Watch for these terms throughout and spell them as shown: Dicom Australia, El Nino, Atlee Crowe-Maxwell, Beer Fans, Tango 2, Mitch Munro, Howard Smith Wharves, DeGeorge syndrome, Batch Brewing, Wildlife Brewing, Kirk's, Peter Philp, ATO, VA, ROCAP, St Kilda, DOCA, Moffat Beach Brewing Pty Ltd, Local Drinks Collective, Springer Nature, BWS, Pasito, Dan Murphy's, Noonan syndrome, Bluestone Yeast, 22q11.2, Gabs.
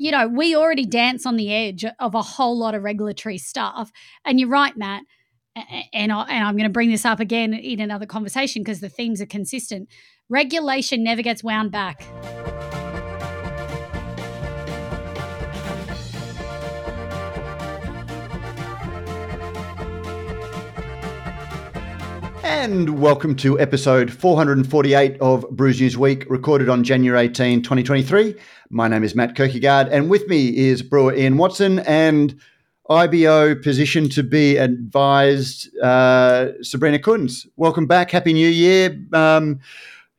you know, we already dance on the edge of a whole lot of regulatory stuff. And you're right, Matt, and I'm going to bring this up again in another conversation because the themes are consistent. Regulation never gets wound back. And welcome to episode 448 of Brews News Week, recorded on January 18, 2023. My name is Matt Kierkegaard, and with me is brewer Ian Watson and IBO position to be advised, Sabrina Kunz. Welcome back. Happy New Year.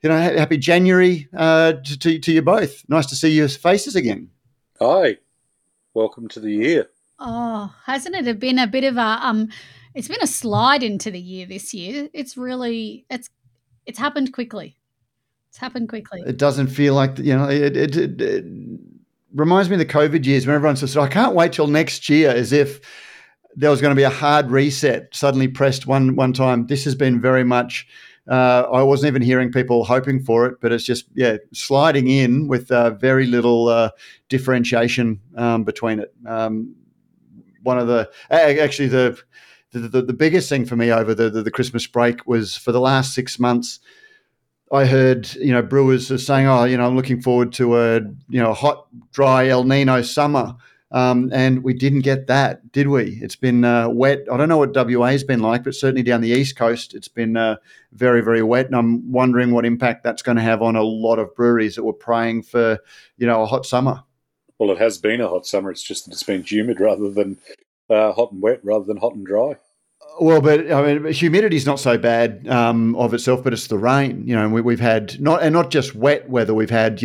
Happy January to you both. Nice to see your faces again. Hi. Welcome to the year. Oh, hasn't it been a bit of a... It's been a slide into the year this year. It's happened quickly. It doesn't feel like, it reminds me of the COVID years when everyone says, I can't wait till next year, as if there was going to be a hard reset suddenly pressed one time. This has been very much, I wasn't even hearing people hoping for it, but it's just, sliding in with very little differentiation between it. The biggest thing for me over the Christmas break was, for the last 6 months, I heard, brewers are saying, I'm looking forward to a hot, dry El Nino summer. And we didn't get that, did we? It's been wet. I don't know what WA's been like, but certainly down the East Coast, it's been very, very wet. And I'm wondering what impact that's going to have on a lot of breweries that were praying for, a hot summer. Well, it has been a hot summer. It's just that it's been humid rather than... hot and wet rather than hot and dry. Well, but I mean, humidity's not so bad of itself, but it's the rain. We've had not just wet weather. We've had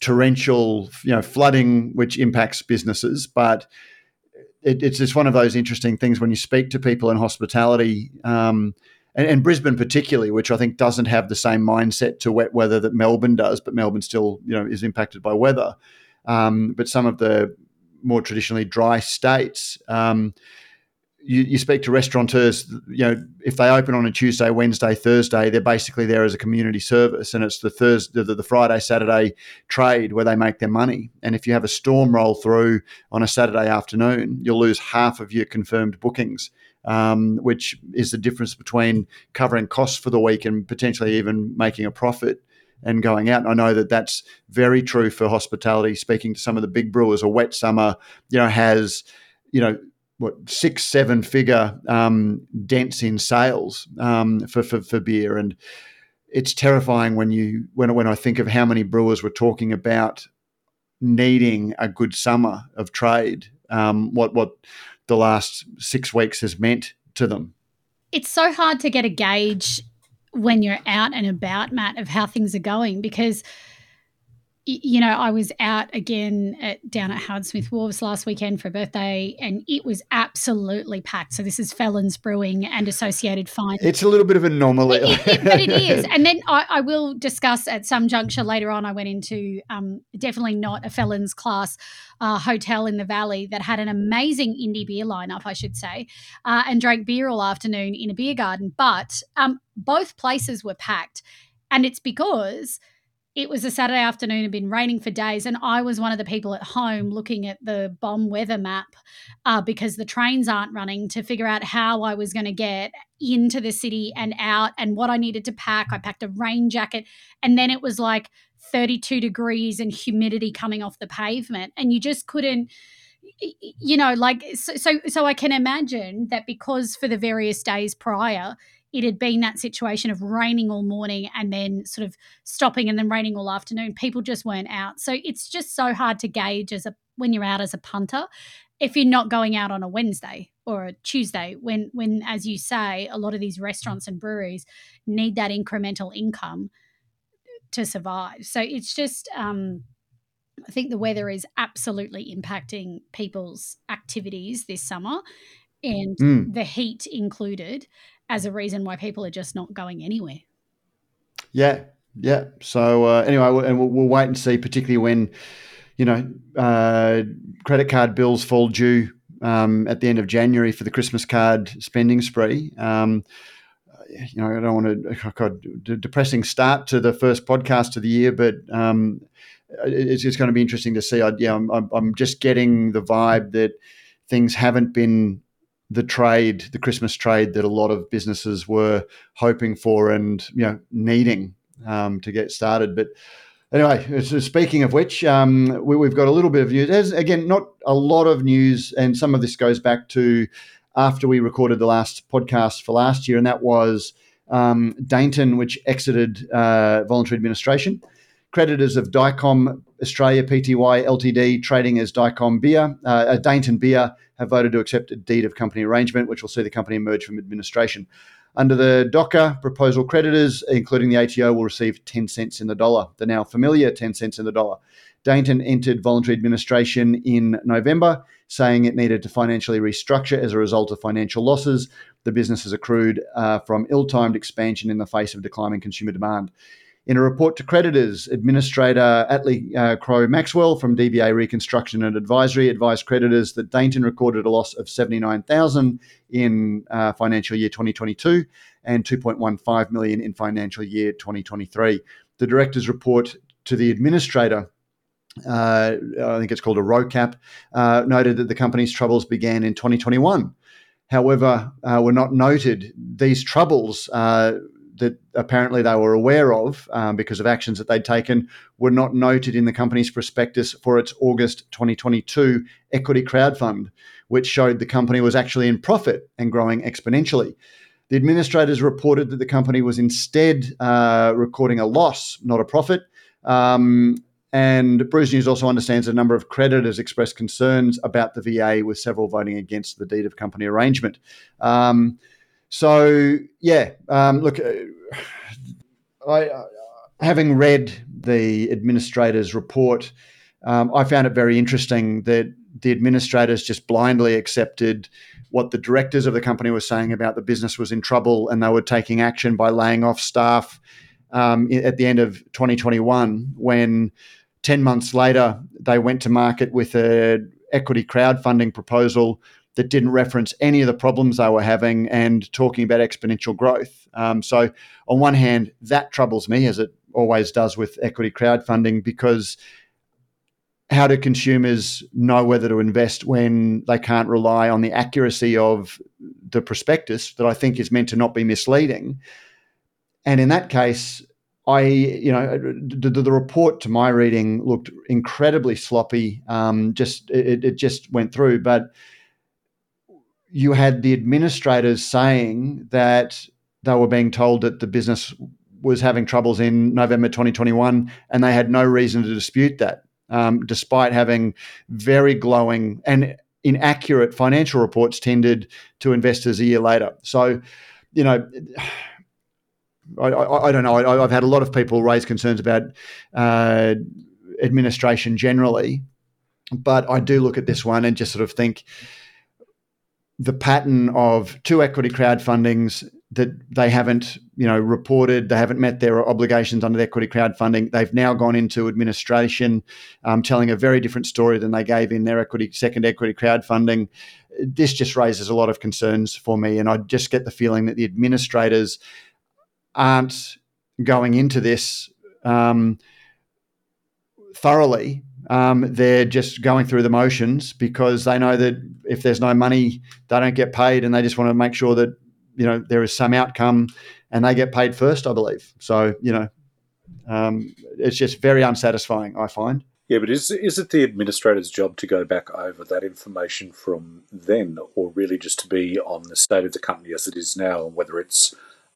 torrential flooding, which impacts businesses. But it's just one of those interesting things when you speak to people in hospitality and Brisbane particularly, which I think doesn't have the same mindset to wet weather that Melbourne does. But Melbourne still is impacted by weather. But some of the more traditionally dry states, you speak to restaurateurs, if they open on a Tuesday, Wednesday, Thursday, they're basically there as a community service, and it's the Friday, Saturday trade where they make their money. And if you have a storm roll through on a Saturday afternoon, you'll lose half of your confirmed bookings, which is the difference between covering costs for the week and potentially even making a profit and going out. And I know that that's very true for hospitality. Speaking to some of the big brewers, a wet summer, has, 6-7 figure dents in sales for beer. And it's terrifying when I think of how many brewers were talking about needing a good summer of trade, what the last 6 weeks has meant to them. It's so hard to get a gauge when you're out and about, Matt, of how things are going, because, I was out again down at Howard Smith Wharves last weekend for a birthday, and it was absolutely packed. So this is Felons Brewing and Associated Fine. It's a little bit of an anomaly. But it is. And then I will discuss at some juncture later on, I went into definitely not a Felons class hotel in the Valley that had an amazing indie beer lineup, I should say, and drank beer all afternoon in a beer garden. But both places were packed, and it's because – it was a Saturday afternoon, it had been raining for days, and I was one of the people at home looking at the bomb weather map because the trains aren't running, to figure out how I was going to get into the city and out and what I needed to pack. I packed a rain jacket, and then it was like 32 degrees and humidity coming off the pavement, and you just couldn't, so I can imagine that, because for the various days prior, it had been that situation of raining all morning and then sort of stopping and then raining all afternoon. People just weren't out. So it's just so hard to gauge when you're out as a punter, if you're not going out on a Wednesday or a Tuesday, when, as you say, a lot of these restaurants and breweries need that incremental income to survive. So it's just I think the weather is absolutely impacting people's activities this summer, and the heat included, as a reason why people are just not going anywhere. Yeah. So anyway, we'll wait and see, particularly when, credit card bills fall due at the end of January for the Christmas card spending spree. I don't want to – depressing start to the first podcast of the year, but it's going to be interesting to see. I'm just getting the vibe that things haven't been the Christmas trade that a lot of businesses were hoping for and needing to get started. But anyway, speaking of which, we've got a little bit of news. There's, again, not a lot of news, and some of this goes back to after we recorded the last podcast for last year, and that was Dainton, which exited voluntary administration. Creditors of Dicom Australia Pty Ltd, trading as Dainton Beer, have voted to accept a deed of company arrangement, which will see the company emerge from administration. Under the DOCA proposal, creditors, including the ATO, will receive 10 cents in the dollar, the now familiar 10 cents in the dollar. Dainton entered voluntary administration in November, saying it needed to financially restructure as a result of financial losses the business has accrued from ill-timed expansion in the face of declining consumer demand. In a report to creditors, Administrator Atlee Crowe-Maxwell from DBA Reconstruction and Advisory advised creditors that Dainton recorded a loss of $79,000 in financial year 2022 and $2.15 million in financial year 2023. The director's report to the administrator, I think it's called a ROCAP, noted that the company's troubles began in 2021. However, were not noted. These troubles that apparently they were aware of because of actions that they'd taken were not noted in the company's prospectus for its August 2022 equity crowdfund, which showed the company was actually in profit and growing exponentially. The administrators reported that the company was instead recording a loss, not a profit. And Brews News also understands a number of creditors expressed concerns about the VA, with several voting against the deed of company arrangement. Look, I having read the administrator's report, I found it very interesting that the administrators just blindly accepted what the directors of the company were saying about the business was in trouble, and they were taking action by laying off staff at the end of 2021, when 10 months later they went to market with an equity crowdfunding proposal that didn't reference any of the problems they were having and talking about exponential growth. So on one hand, that troubles me, as it always does with equity crowdfunding, because how do consumers know whether to invest when they can't rely on the accuracy of the prospectus that I think is meant to not be misleading? And in that case, the report to my reading looked incredibly sloppy. It just went through, but you had the administrators saying that they were being told that the business was having troubles in November 2021, and they had no reason to dispute that, despite having very glowing and inaccurate financial reports tendered to investors a year later. So, I don't know. I've had a lot of people raise concerns about administration generally, but I do look at this one and just sort of think, the pattern of two equity crowdfundings that they haven't, reported, they haven't met their obligations under the equity crowdfunding. They've now gone into administration, telling a very different story than they gave in their second equity crowdfunding. This just raises a lot of concerns for me, and I just get the feeling that the administrators aren't going into this thoroughly. They're just going through the motions because they know that if there's no money, they don't get paid, and they just want to make sure that, there is some outcome and they get paid first, I believe. So, it's just very unsatisfying, I find. Yeah, but is it the administrator's job to go back over that information from then, or really just to be on the state of the company as it is now, and whether it's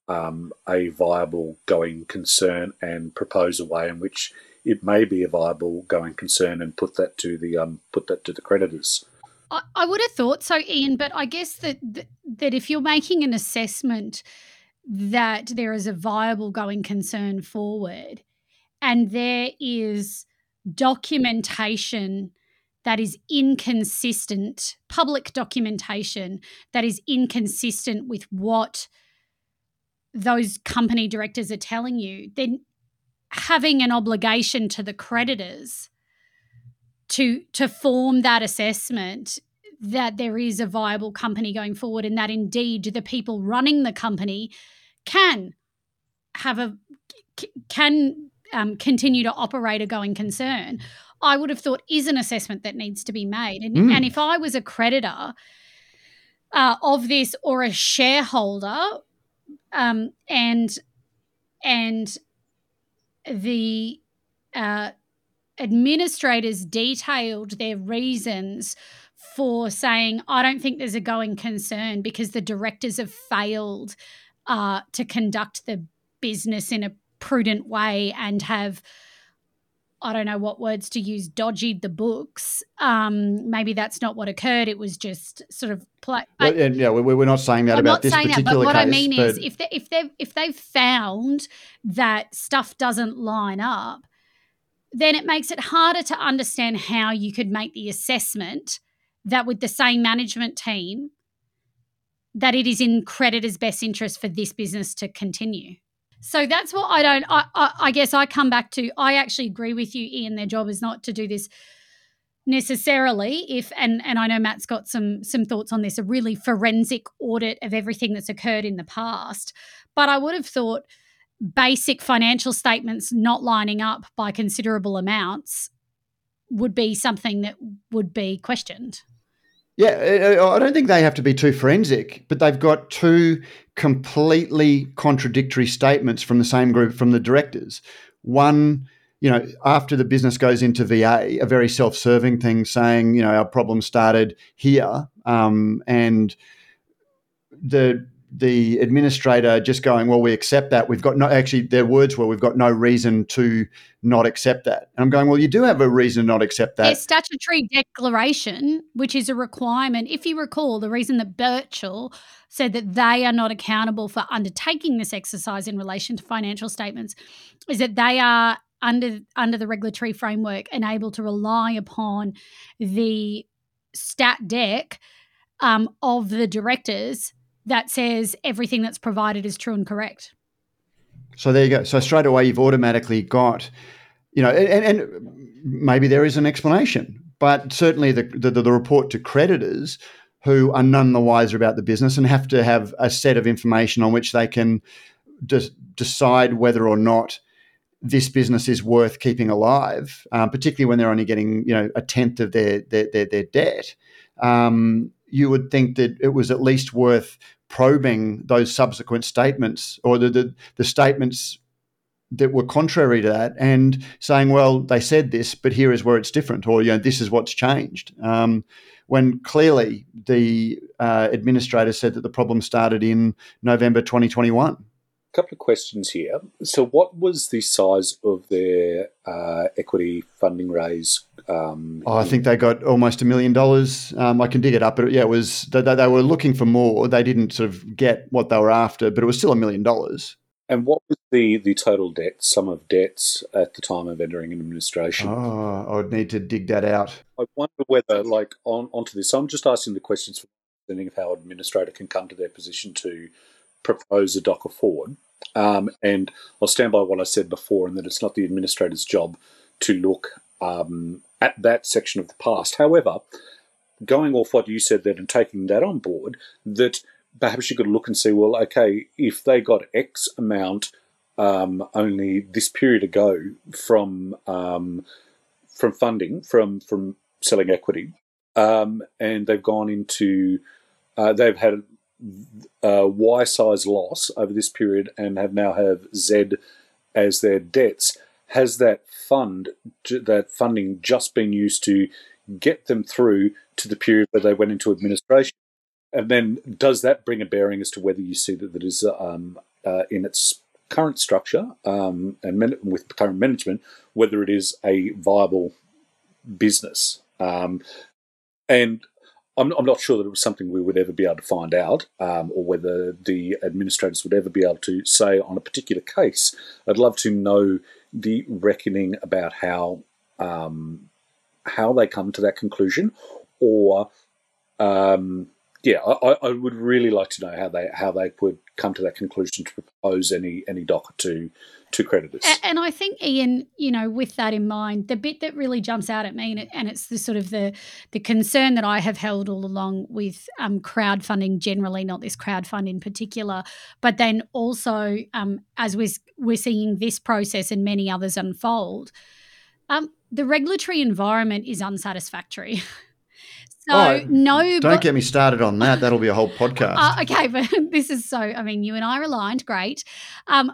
a viable going concern and propose a way in which it may be a viable going concern, and put that to the creditors? I would have thought so, Ian, but I guess that if you're making an assessment that there is a viable going concern forward, and there is documentation that is inconsistent, public documentation that is inconsistent with what those company directors are telling you, then having an obligation to the creditors to form that assessment that there is a viable company going forward, and that indeed the people running the company can continue to operate a going concern, I would have thought is an assessment that needs to be made. And, and if I was a creditor of this or a shareholder and the administrators detailed their reasons for saying, I don't think there's a going concern because the directors have failed to conduct the business in a prudent way and have, I don't know what words to use, dodgied the books. Maybe that's not what occurred. It was just sort of we're not saying that about this particular case. But what I mean is if they've found that stuff doesn't line up, then it makes it harder to understand how you could make the assessment that with the same management team that it is in creditors' best interest for this business to continue. So that's what I guess I come back to. I actually agree with you, Ian. Their job is not to do this necessarily. And I know Matt's got some thoughts on this, a really forensic audit of everything that's occurred in the past. But I would have thought basic financial statements not lining up by considerable amounts would be something that would be questioned. Yeah, I don't think they have to be too forensic, but they've got two completely contradictory statements from the same group, from the directors. One, after the business goes into VA, a very self-serving thing saying, our problem started here, and the administrator just going, well, we accept that. We've got no, actually their words were, we've got no reason to not accept that. And I'm going, well, you do have a reason to not accept that. There's statutory declaration, which is a requirement. If you recall, the reason that Birchall said that they are not accountable for undertaking this exercise in relation to financial statements is that they are under the regulatory framework and able to rely upon the stat dec of the directors that says everything that's provided is true and correct. So there you go. So straight away you've automatically got, and maybe there is an explanation, but certainly the report to creditors who are none the wiser about the business and have to have a set of information on which they can decide whether or not this business is worth keeping alive, particularly when they're only getting, a tenth of their debt. You would think that it was at least worth probing those subsequent statements or the statements that were contrary to that and saying, well, they said this, but here is where it's different, or, this is what's changed. When clearly the administrator said that the problem started in November 2021. A couple of questions here. So what was the size of their equity funding raise? I think they got almost $1 million. I can dig it up, but yeah, it was they were looking for more. They didn't sort of get what they were after, but it was still $1 million. And what was the total debt, sum of debts at the time of entering administration? Oh, I would need to dig that out. I wonder whether, onto this, I'm just asking the questions for understanding of how an administrator can come to their position to propose a DOCA forward. And I'll stand by what I said before, and that it's not the administrator's job to look at that section of the past. However, going off what you said then and taking that on board, that perhaps you could look and see, well, okay, if they got X amount only this period ago from funding, from selling equity, and they've gone into they've had Y size loss over this period and now have Z as their debts. Has that funding just been used to get them through to the period where they went into administration? And then does that bring a bearing as to whether you see that is in its current structure and with current management, whether it is a viable business? And I'm not sure that it was something we would ever be able to find out or whether the administrators would ever be able to say on a particular case. I'd love to know the reckoning about how they come to that conclusion or yeah, I would really like to know how they would come to that conclusion to propose any docket to creditors. And I think, Ian, you know, with that in mind, the bit that really jumps out at me, and it's the sort of the concern that I have held all along with crowdfunding generally, not this crowdfund in particular, but then also as we're seeing this process and many others unfold, the regulatory environment is unsatisfactory. So don't get me started on that. That'll be a whole podcast. Okay, but this is so, I mean, you and I are aligned, great.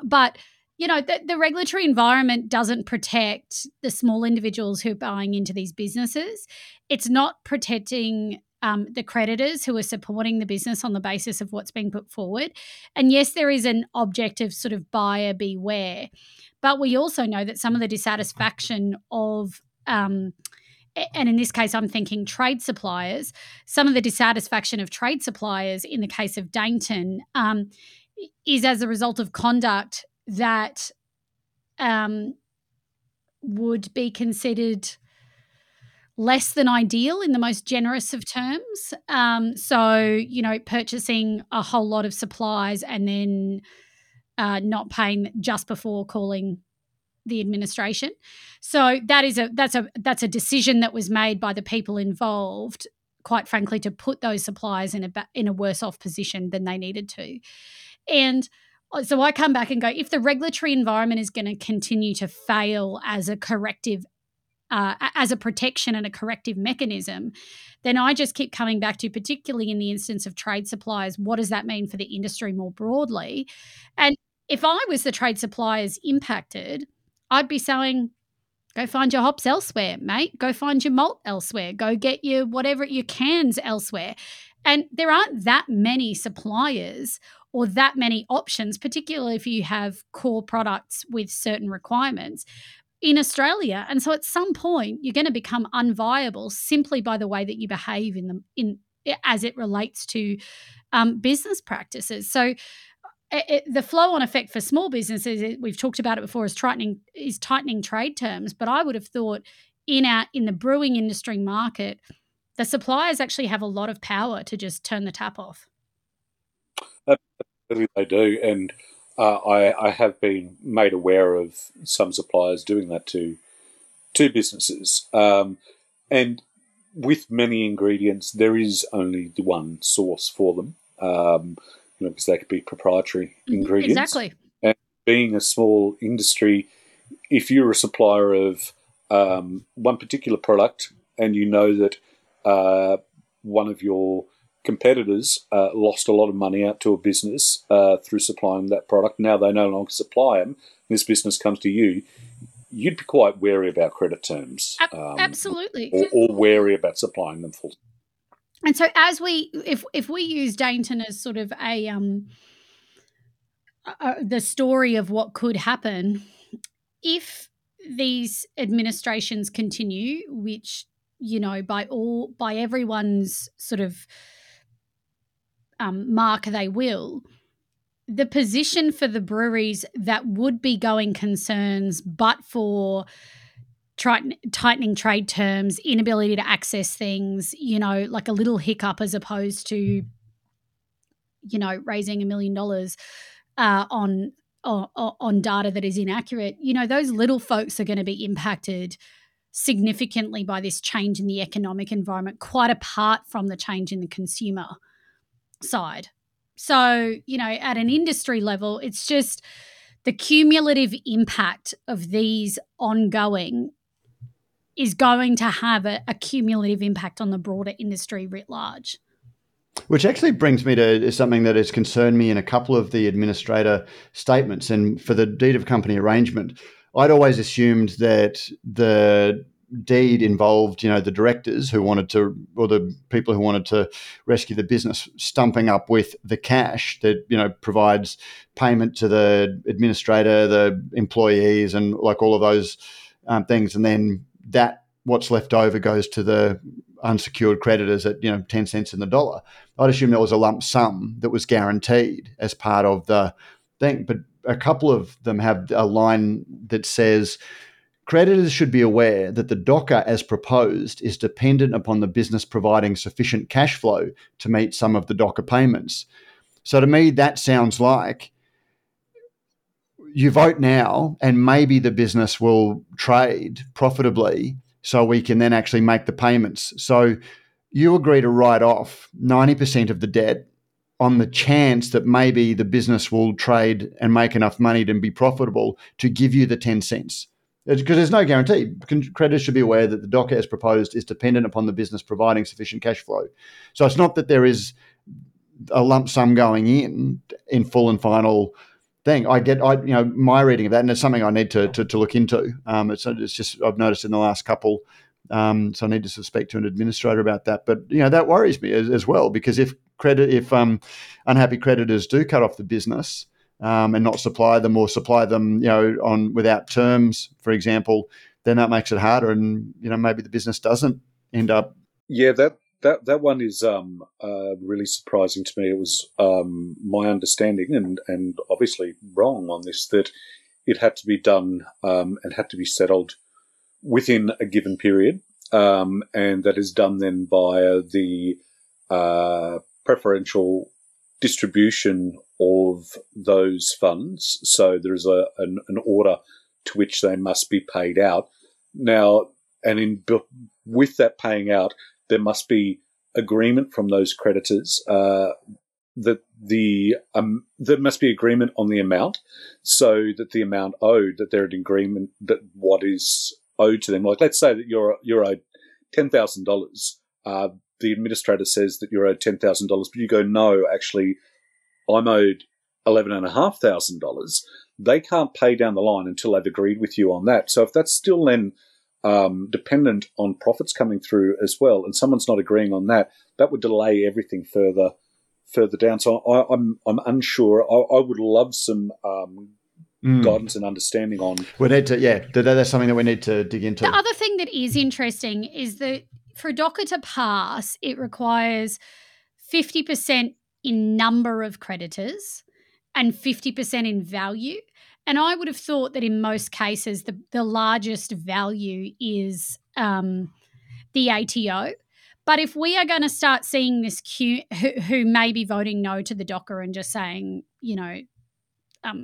But, you know, the regulatory environment doesn't protect the small individuals who are buying into these businesses. It's not protecting the creditors who are supporting the business on the basis of what's being put forward. And yes, there is an objective sort of buyer beware. But we also know that some of the dissatisfaction of and in this case, I'm thinking trade suppliers, some of the dissatisfaction of trade suppliers in the case of Dainton is as a result of conduct that would be considered less than ideal in the most generous of terms. So, you know, purchasing a whole lot of supplies and then not paying just before calling the administration. So that's a decision that was made by the people involved, quite frankly, to put those suppliers in a worse off position than they needed to. And so I come back and go, if the regulatory environment is going to continue to fail as a corrective, as a protection and a corrective mechanism, then I just keep coming back to, particularly in the instance of trade suppliers, what does that mean for the industry more broadly? And if I was the trade suppliers impacted, I'd be saying, go find your hops elsewhere, mate. Go find your malt elsewhere. Go get your whatever, your cans elsewhere. And there aren't that many suppliers or that many options, particularly if you have core products with certain requirements in Australia. And so at some point, you're going to become unviable simply by the way that you behave in as it relates to business practices. So the flow-on effect for small businesses, we've talked about it before, is tightening trade terms. But I would have thought in the brewing industry market, the suppliers actually have a lot of power to just turn the tap off. Absolutely, they do, and I have been made aware of some suppliers doing that to businesses. And with many ingredients, there is only the one source for them. You know, because they could be proprietary ingredients. Exactly. And being a small industry, if you're a supplier of one particular product and you know that one of your competitors lost a lot of money out to a business through supplying that product, now they no longer supply them, this business comes to you, you'd be quite wary about credit terms. Absolutely. Or wary about supplying them full. And so as if we use Dainton as sort of the story of what could happen, if these administrations continue, which, you know, by everyone's sort of mark they will, the position for the breweries that would be going concerns but for tightening trade terms, inability to access things, you know, like a little hiccup as opposed to, you know, raising $1 million on data that is inaccurate, you know, those little folks are going to be impacted significantly by this change in the economic environment, quite apart from the change in the consumer side. So, you know, at an industry level, it's just the cumulative impact of these ongoing is going to have a cumulative impact on the broader industry writ large. Which actually brings me to something that has concerned me in a couple of the administrator statements. And for the deed of company arrangement, I'd always assumed that the deed involved, you know, the directors who wanted to, or the people who wanted to rescue the business, stumping up with the cash that, you know, provides payment to the administrator, the employees, and like all of those things, and then that what's left over goes to the unsecured creditors at, you know, 10 cents in the dollar. I'd assume there was a lump sum that was guaranteed as part of the thing. But a couple of them have a line that says Creditors should be aware that the DOCA as proposed is dependent upon the business providing sufficient cash flow to meet some of the DOCA payments. So to me, that sounds like you vote now and maybe the business will trade profitably so we can then actually make the payments. So you agree to write off 90% of the debt on the chance that maybe the business will trade and make enough money to be profitable to give you the 10 cents. Because there's no guarantee. Creditors should be aware that the DOCA as proposed is dependent upon the business providing sufficient cash flow. So it's not that there is a lump sum going in full and final thing. I my reading of that, and it's something I need to look into. It's just I've noticed in the last couple. So I need to speak to an administrator about that. But that worries me as well, because if unhappy creditors do cut off the business. And not supply them or supply them, on without terms, for example, then that makes it harder, and maybe the business doesn't end up. Yeah, that one is really surprising to me. It was my understanding, and obviously wrong on this, that it had to be done and had to be settled within a given period, and that is done then via the preferential distribution of those funds. So there is an order to which they must be paid out. Now, and with that paying out, there must be agreement from those creditors that there must be agreement on the amount, so that the amount owed, that they're in agreement that what is owed to them. Like, let's say that you're owed $10,000. The administrator says that you're owed $10,000, but you go, no, actually, I'm owed $11,500. They can't pay down the line until they've agreed with you on that. So if that's still then dependent on profits coming through as well, and someone's not agreeing on that, that would delay everything further down. So I'm unsure. I would love some guidance and understanding on. We need to, that's something that we need to dig into. The other thing that is interesting is that for DOCA to pass, it requires 50% in number of creditors and 50% in value. And I would have thought that in most cases, the largest value is the ATO. But if we are going to start seeing this who may be voting no to the DOCA and just saying,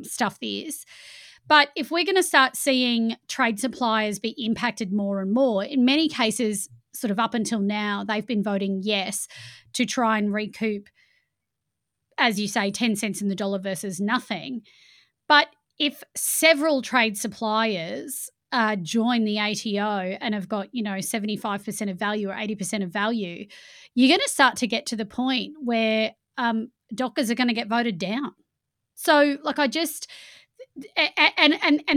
stuff this, but if we're going to start seeing trade suppliers be impacted more and more, in many cases, sort of up until now, they've been voting yes to try and recoup, as you say, 10 cents in the dollar versus nothing. But if several trade suppliers join the ATO and have got, 75% of value or 80% of value, you're going to start to get to the point where DOCAs are going to get voted down. So, and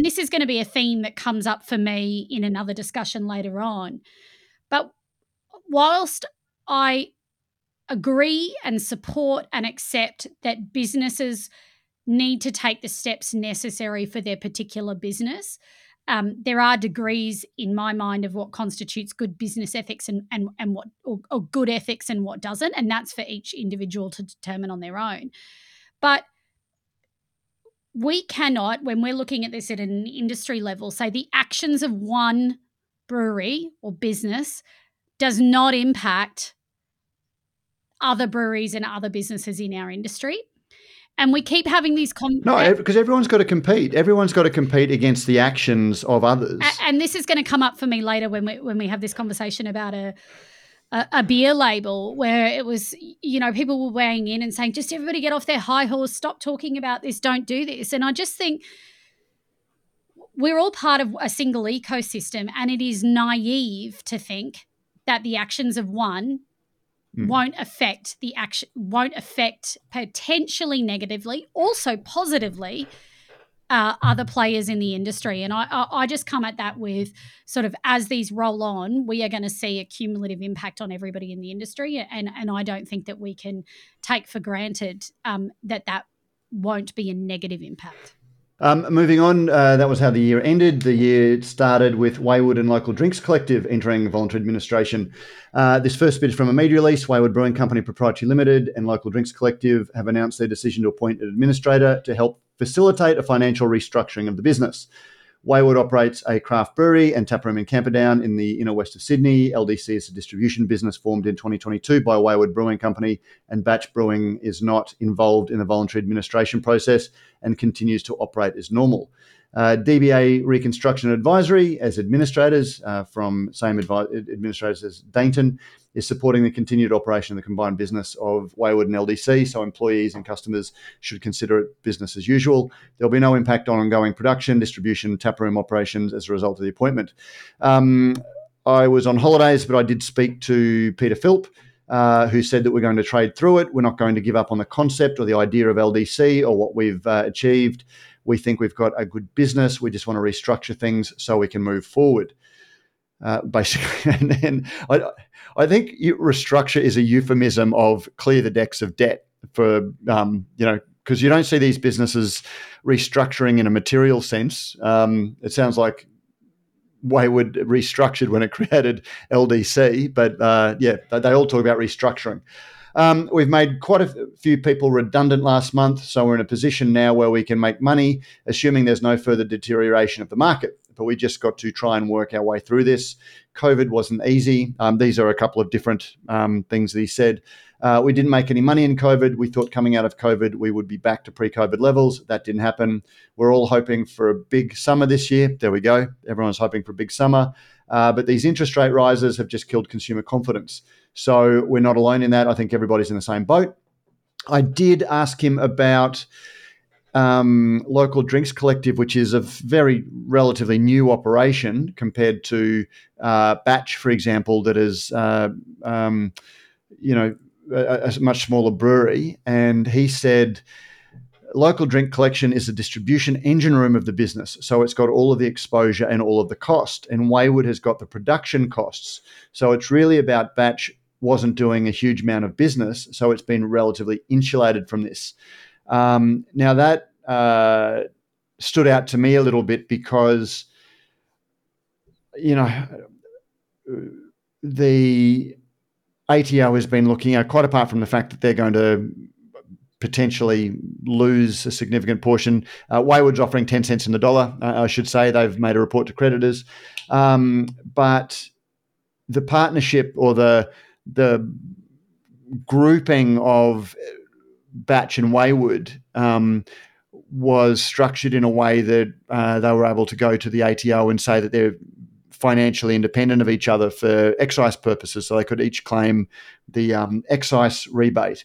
this is going to be a theme that comes up for me in another discussion later on. But whilst I agree and support and accept that businesses need to take the steps necessary for their particular business, there are degrees in my mind of what constitutes good business ethics and what or good ethics and what doesn't, and that's for each individual to determine on their own. But we cannot, when we're looking at this at an industry level, say the actions of one brewery or business does not impact other breweries and other businesses in our industry. And we keep having these No, because everyone's got to compete. Everyone's got to compete against the actions of others. And this is going to come up for me later when we have this conversation about a beer label, where it was, people were weighing in and saying, just everybody get off their high horse, stop talking about this, don't do this. And I just think we're all part of a single ecosystem, and it is naive to think that the actions of one won't affect potentially negatively, also positively, other players in the industry. And I just come at that with sort of, as these roll on, we are going to see a cumulative impact on everybody in the industry, and I don't think that we can take for granted that won't be a negative impact. Moving on, that was how the year ended. The year started with Wayward and Local Drinks Collective entering voluntary administration. This first bit is from a media release. Wayward Brewing Company Proprietary Limited and Local Drinks Collective have announced their decision to appoint an administrator to help facilitate a financial restructuring of the business. Wayward operates a craft brewery and taproom in Camperdown in the inner west of Sydney. LDC is a distribution business formed in 2022 by Wayward Brewing Company, and Batch Brewing is not involved in the voluntary administration process and continues to operate as normal. DBA Reconstruction and Advisory, as administrators from same administrators as Dainton, is supporting the continued operation of the combined business of Wayward and LDC, so employees and customers should consider it business as usual. There'll be no impact on ongoing production, distribution, taproom operations as a result of the appointment. I was on holidays, but I did speak to Peter Philp, who said that we're going to trade through it. We're not going to give up on the concept or the idea of LDC or what we've achieved. We think we've got a good business. We just want to restructure things so we can move forward. Basically, and I think restructure is a euphemism of clear the decks of debt for, because you don't see these businesses restructuring in a material sense. It sounds like Wayward restructured when it created LDC, but they all talk about restructuring. We've made quite a few people redundant last month, so we're in a position now where we can make money, assuming there's no further deterioration of the market. But we just got to try and work our way through this. COVID wasn't easy. These are a couple of different things that he said. We didn't make any money in COVID. We thought coming out of COVID we would be back to pre-COVID levels. That didn't happen. We're all hoping for a big summer this year. There we go. Everyone's hoping for a big summer. But these interest rate rises have just killed consumer confidence. So we're not alone in that. I think everybody's in the same boat. I did ask him about Local Drinks Collective, which is a very relatively new operation compared to Batch, for example, that is, a much smaller brewery. And he said Local Drink Collection is the distribution engine room of the business. So it's got all of the exposure and all of the cost. And Wayward has got the production costs. So it's really about Batch wasn't doing a huge amount of business. So it's been relatively insulated from this. Now that stood out to me a little bit because, the ATO has been looking at, quite apart from the fact that they're going to potentially lose a significant portion, Wayward's offering 10 cents in the dollar, I should say. They've made a report to creditors. But the partnership or the grouping of Batch and Wayward was structured in a way that they were able to go to the ATO and say that they're financially independent of each other for excise purposes, so they could each claim the excise rebate.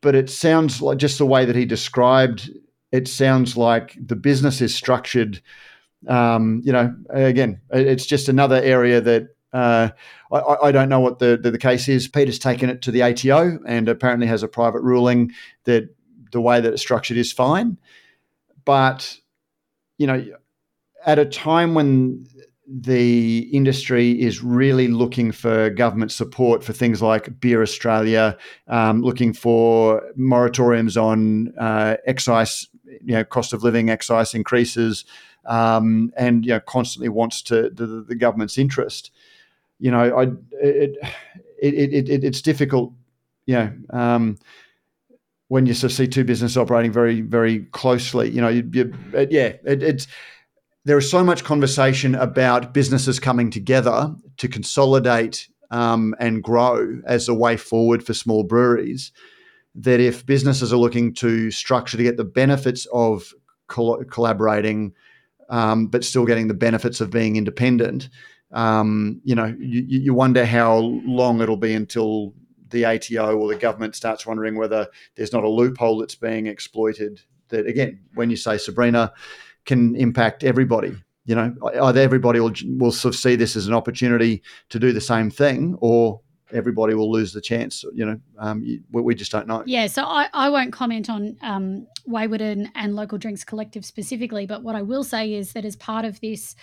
But it sounds like, just the way that he described, it sounds like the business is structured, again, it's just another area that I don't know what the case is. Peter's taken it to the ATO and apparently has a private ruling that the way that it's structured is fine. But, at a time when the industry is really looking for government support for things like Beer Australia, looking for moratoriums on excise, cost of living excise increases, and constantly wants to the government's interest. It's difficult. When you see two businesses operating very, very closely. There is so much conversation about businesses coming together to consolidate and grow as a way forward for small breweries, that if businesses are looking to structure to get the benefits of collaborating, but still getting the benefits of being independent. You wonder how long it'll be until the ATO or the government starts wondering whether there's not a loophole that's being exploited that, again, when you say Sabrina, can impact everybody. Either everybody will sort of see this as an opportunity to do the same thing, or everybody will lose the chance. We just don't know. Yeah, so I won't comment on Wayward and Local Drinks Collective specifically, but what I will say is that as part of this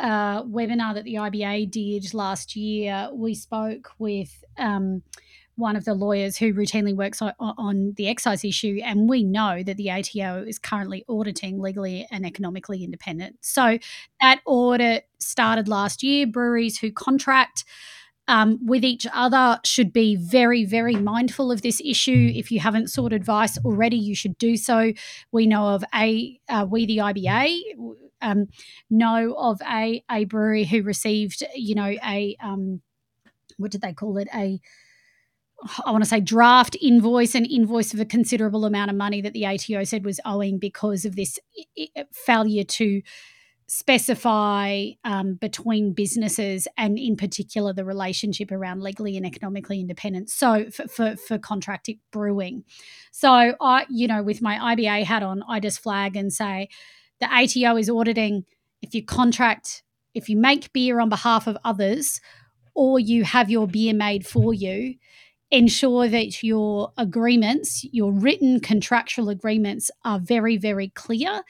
webinar that the IBA did last year, we spoke with one of the lawyers who routinely works on the excise issue, and we know that the ATO is currently auditing legally and economically independent. So that audit started last year. Breweries who contract with each other should be very, very mindful of this issue. If you haven't sought advice already, you should do so. We know of the IBA, know of a brewery who received, what did they call it? I want to say draft invoice, an invoice of a considerable amount of money that the ATO said was owing because of this failure to specify between businesses, and in particular the relationship around legally and economically independent. So for contract brewing. So I, with my IBA hat on, I just flag and say the ATO is auditing if you make beer on behalf of others or you have your beer made for you, ensure that your agreements, your written contractual agreements, are very, very clear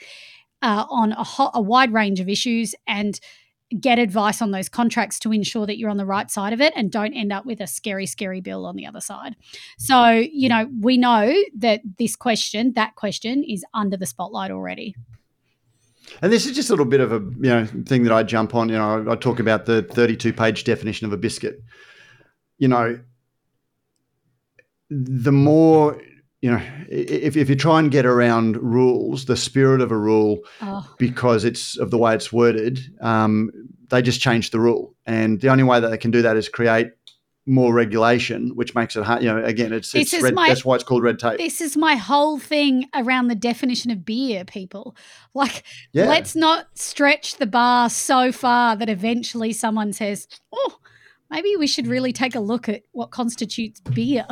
on a wide range of issues, and get advice on those contracts to ensure that you're on the right side of it and don't end up with a scary, scary bill on the other side. So, we know that that question is under the spotlight already. And this is just a little bit of a thing that I jump on. I talk about the 32-page definition of a biscuit. The more... if you try and get around rules, the spirit of a rule, because it's of the way it's worded, they just change the rule. And the only way that they can do that is create more regulation, which makes it hard. Again, that's why it's called red tape. This is my whole thing around the definition of beer, people. Let's not stretch the bar so far that eventually someone says, maybe we should really take a look at what constitutes beer.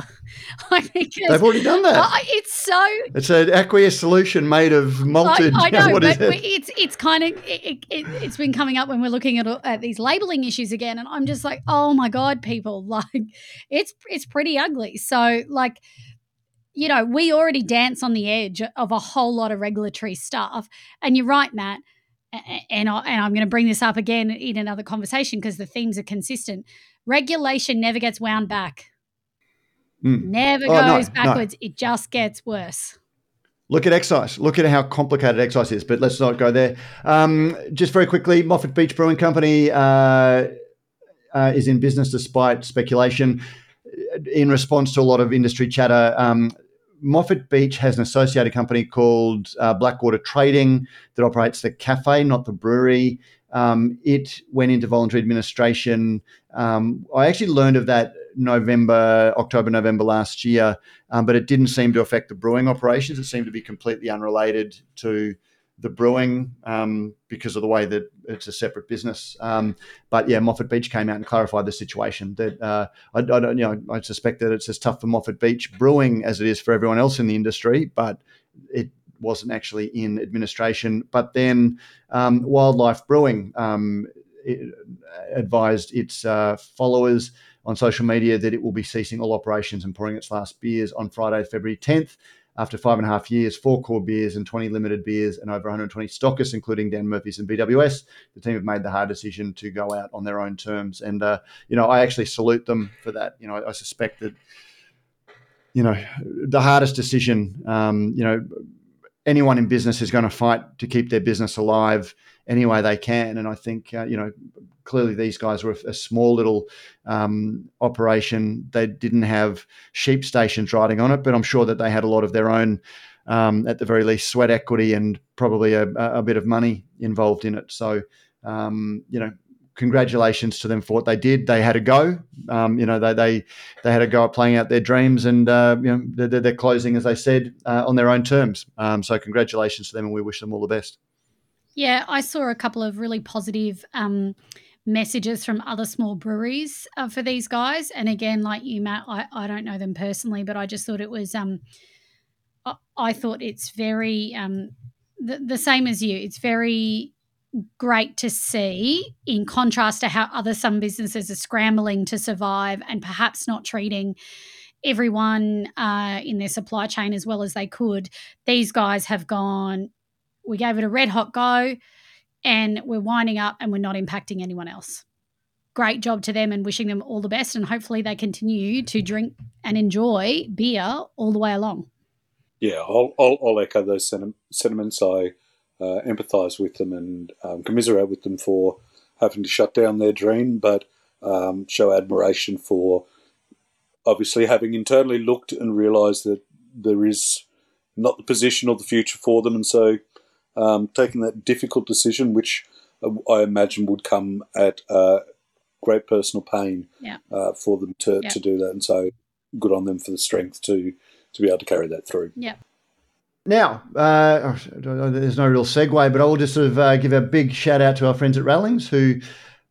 They've already done that. It's an aqueous solution made of malted. I know, it's been coming up when we're looking at these labelling issues again, and I'm just like, oh my God, people, it's pretty ugly. So we already dance on the edge of a whole lot of regulatory stuff, and you're right, Matt. And I'm going to bring this up again in another conversation because the themes are consistent. Regulation never gets wound back. Never goes backwards. No. It just gets worse. Look at excise. Look at how complicated excise is, but let's not go there. Just very quickly, Moffat Beach Brewing Company is in business despite speculation. In response to a lot of industry chatter, Moffat Beach has an associated company called Blackwater Trading that operates the cafe, not the brewery. It went into voluntary administration. I actually learned of that October, November last year, but it didn't seem to affect the brewing operations. It seemed to be completely unrelated to the brewing because of the way that it's a separate business. Moffat Beach came out and clarified the situation. That I suspect that it's as tough for Moffat Beach Brewing as it is for everyone else in the industry, but it wasn't actually in administration. But then Wildlife Brewing advised its followers on social media that it will be ceasing all operations and pouring its last beers on Friday, February 10th. After 5.5 years, 4 core beers and 20 limited beers and over 120 stockists, including Dan Murphy's and BWS, the team have made the hard decision to go out on their own terms. And, I actually salute them for that. I suspect that, the hardest decision, anyone in business is going to fight to keep their business alive any way they can. And I think, clearly these guys were a small little operation. They didn't have sheep stations riding on it, but I'm sure that they had a lot of their own, at the very least, sweat equity and probably a bit of money involved in it. So, congratulations to them for what they did. They had a go. They had a go at playing out their dreams, and they're closing, as they said, on their own terms. So congratulations to them, and we wish them all the best. Yeah, I saw a couple of really positive messages from other small breweries for these guys. And again, like you, Matt, I don't know them personally, but I just thought it was. I thought it's very the same as you. It's very great to see, in contrast to how some businesses are scrambling to survive and perhaps not treating everyone in their supply chain as well as they could. These guys have gone, we gave it a red hot go and we're winding up and we're not impacting anyone else. Great job to them, and wishing them all the best, and hopefully they continue to drink and enjoy beer all the way along. Yeah, I'll echo those sentiments. I empathise with them and commiserate with them for having to shut down their dream, but show admiration for obviously having internally looked and realised that there is not the position or the future for them. And so taking that difficult decision, which I imagine would come at great personal pain for them to do that. And so good on them for the strength to be able to carry that through. Yeah. Now, there's no real segue, but I will just sort of give a big shout out to our friends at Rallings who,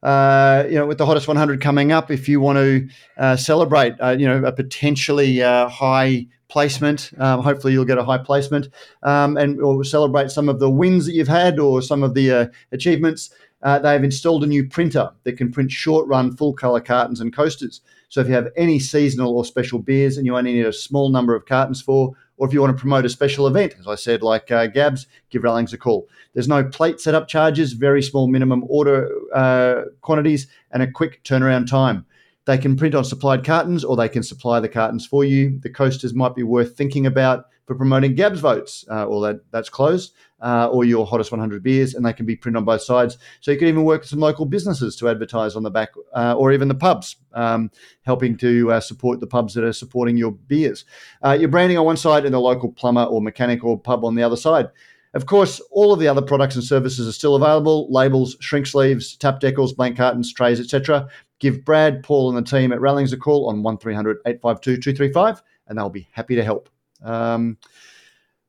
with the hottest 100 coming up, if you want to celebrate, a potentially high placement, hopefully you'll get a high placement, and or celebrate some of the wins that you've had or some of the achievements. They've installed a new printer that can print short-run, full-colour cartons and coasters. So if you have any seasonal or special beers and you only need a small number of cartons for, or if you want to promote a special event, as I said, like Gabs, give Rallings a call. There's no plate setup charges, very small minimum order quantities, and a quick turnaround time. They can print on supplied cartons or they can supply the cartons for you. The coasters might be worth thinking about for promoting Gabs votes, or that's closed, or your hottest 100 beers, and they can be printed on both sides. So you could even work with some local businesses to advertise on the back, or even the pubs, helping to support the pubs that are supporting your beers. Your branding on one side and the local plumber or mechanic or pub on the other side. Of course, all of the other products and services are still available: labels, shrink sleeves, tap decals, blank cartons, trays, etc. Give Brad, Paul, and the team at Rallings a call on 1300 852 235, and they'll be happy to help.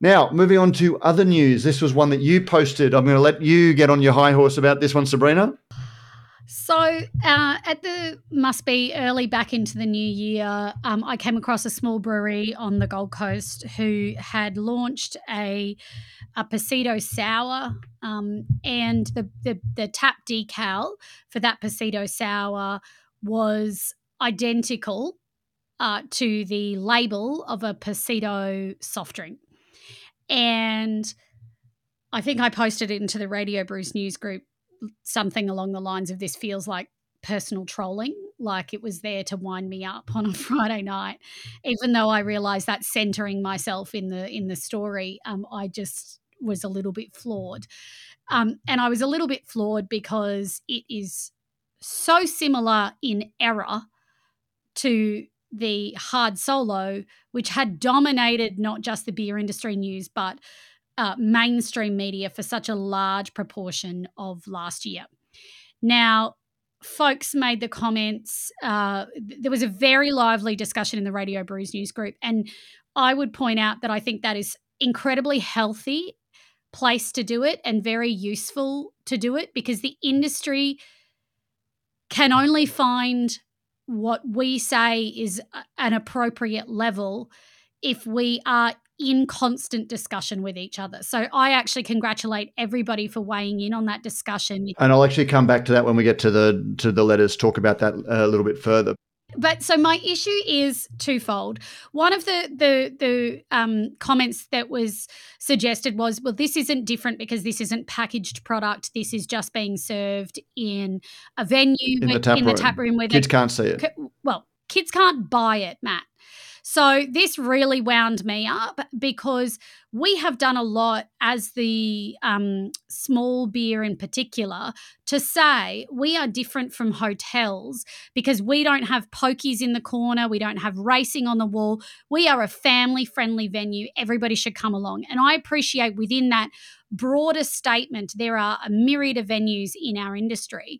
Now, moving on to other news. This was one that you posted. I'm going to let you get on your high horse about this one, Sabrina. So at the Must Be early back into the new year, I came across a small brewery on the Gold Coast who had launched a Pasito Sour, and the tap decal for that Pasito Sour was identical to the label of a Pasito soft drink. And I think I posted it into the Radio Brews News group, something along the lines of, this feels like personal trolling, like it was there to wind me up on a Friday night. Even though I realised that centering myself in the story, I just was a little bit flawed. And I was a little bit flawed because it is so similar in error to the Hard Solo, which had dominated not just the beer industry news but mainstream media for such a large proportion of last year. Now, folks made the comments. There was a very lively discussion in the Radio Brews News group, and I would point out that I think that is incredibly healthy place to do it and very useful to do it, because the industry can only find what we say is an appropriate level if we are in constant discussion with each other. So I actually congratulate everybody for weighing in on that discussion. And I'll actually come back to that when we get to the letters, talk about that a little bit further. But so my issue is twofold. One of the comments that was suggested was, well, this isn't different because this isn't packaged product. This is just being served in a venue in the tap room where kids can't see it. Well, kids can't buy it, Matt. So this really wound me up, because we have done a lot as the small beer in particular to say we are different from hotels because we don't have pokies in the corner, we don't have racing on the wall. We are a family-friendly venue. Everybody should come along. And I appreciate within that broader statement there are a myriad of venues in our industry.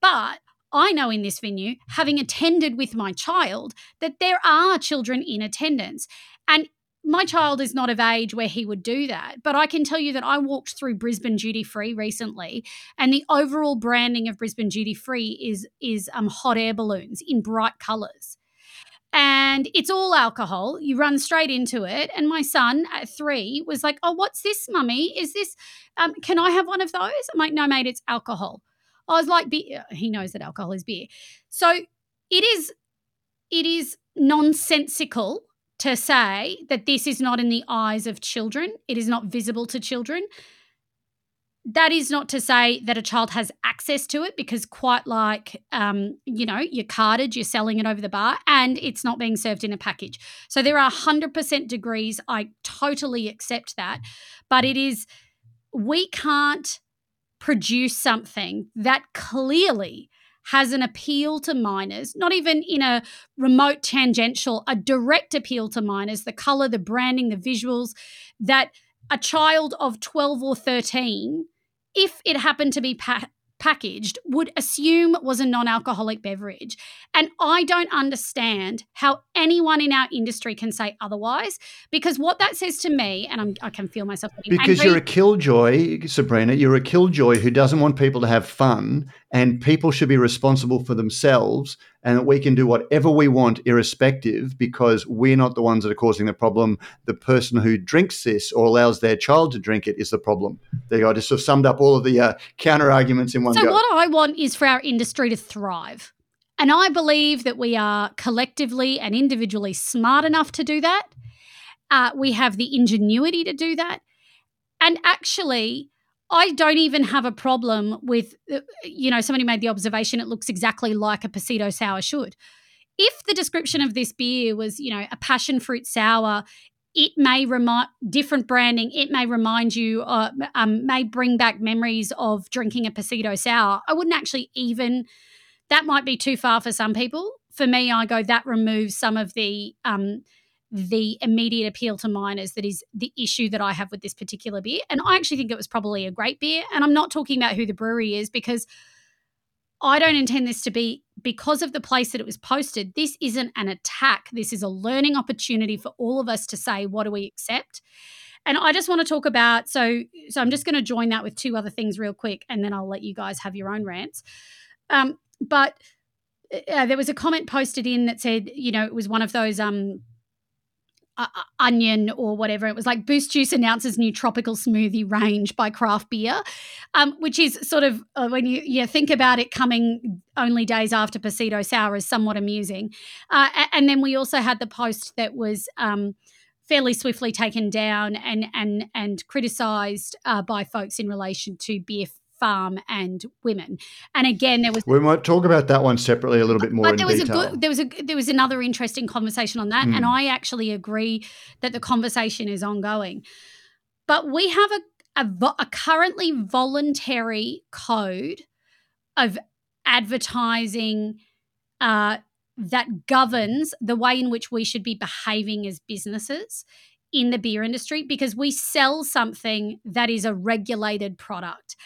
But I know in this venue, having attended with my child, that there are children in attendance. And my child is not of age where he would do that. But I can tell you that I walked through Brisbane Duty Free recently, and the overall branding of Brisbane Duty Free is hot air balloons in bright colours. And it's all alcohol. You run straight into it. And my son at 3 was like, oh, what's this, Mummy? Is this, can I have one of those? I'm like, no, mate, it's alcohol. I was like, beer. He knows that alcohol is beer. So it is nonsensical to say that this is not in the eyes of children. It is not visible to children. That is not to say that a child has access to it, because quite like, you're carded, you're selling it over the bar, and it's not being served in a package. So there are 100% degrees. I totally accept that. But it is, we can't produce something that clearly has an appeal to minors, not even in a remote tangential, a direct appeal to minors, the colour, the branding, the visuals, that a child of 12 or 13, if it happened to be packaged, would assume was a non-alcoholic beverage. And I don't understand how anyone in our industry can say otherwise, because what that says to me, and I can feel myself getting angry. Because you're a killjoy, Sabrina, you're a killjoy who doesn't want people to have fun, and people should be responsible for themselves, and that we can do whatever we want irrespective, because we're not the ones that are causing the problem. The person who drinks this or allows their child to drink it is the problem. There you go. I just sort of summed up all of the counter-arguments in one go. So what I want is for our industry to thrive, and I believe that we are collectively and individually smart enough to do that. We have the ingenuity to do that, and actually I don't even have a problem with, you know, somebody made the observation it looks exactly like a Pasito sour should. If the description of this beer was, you know, a passion fruit sour, it may remind, different branding, it may remind you, may bring back memories of drinking a Pasito sour. I wouldn't actually even, that might be too far for some people. For me, I go, that removes some of the immediate appeal to minors that is the issue that I have with this particular beer. And I actually think it was probably a great beer. And I'm not talking about who the brewery is, because I don't intend this to be, because of the place that it was posted, this isn't an attack. This is a learning opportunity for all of us to say, what do we accept? And I just want to talk about, so I'm just going to join that with two other things real quick, and then I'll let you guys have your own rants. But there was a comment posted in that said, you know, it was one of those onion or whatever. It was like, Boost Juice announces new tropical smoothie range by Craft Beer, which is sort of, when you think about it coming only days after Pasito Sour, is somewhat amusing. And then we also had the post that was fairly swiftly taken down and criticised by folks in relation to Beer Farm and women. And again, there was, we might talk about that one separately a little bit more, but there in was detail. There was another interesting conversation on that, and I actually agree that the conversation is ongoing. But we have a currently voluntary code of advertising that governs the way in which we should be behaving as businesses in the beer industry, because we sell something that is a regulated product.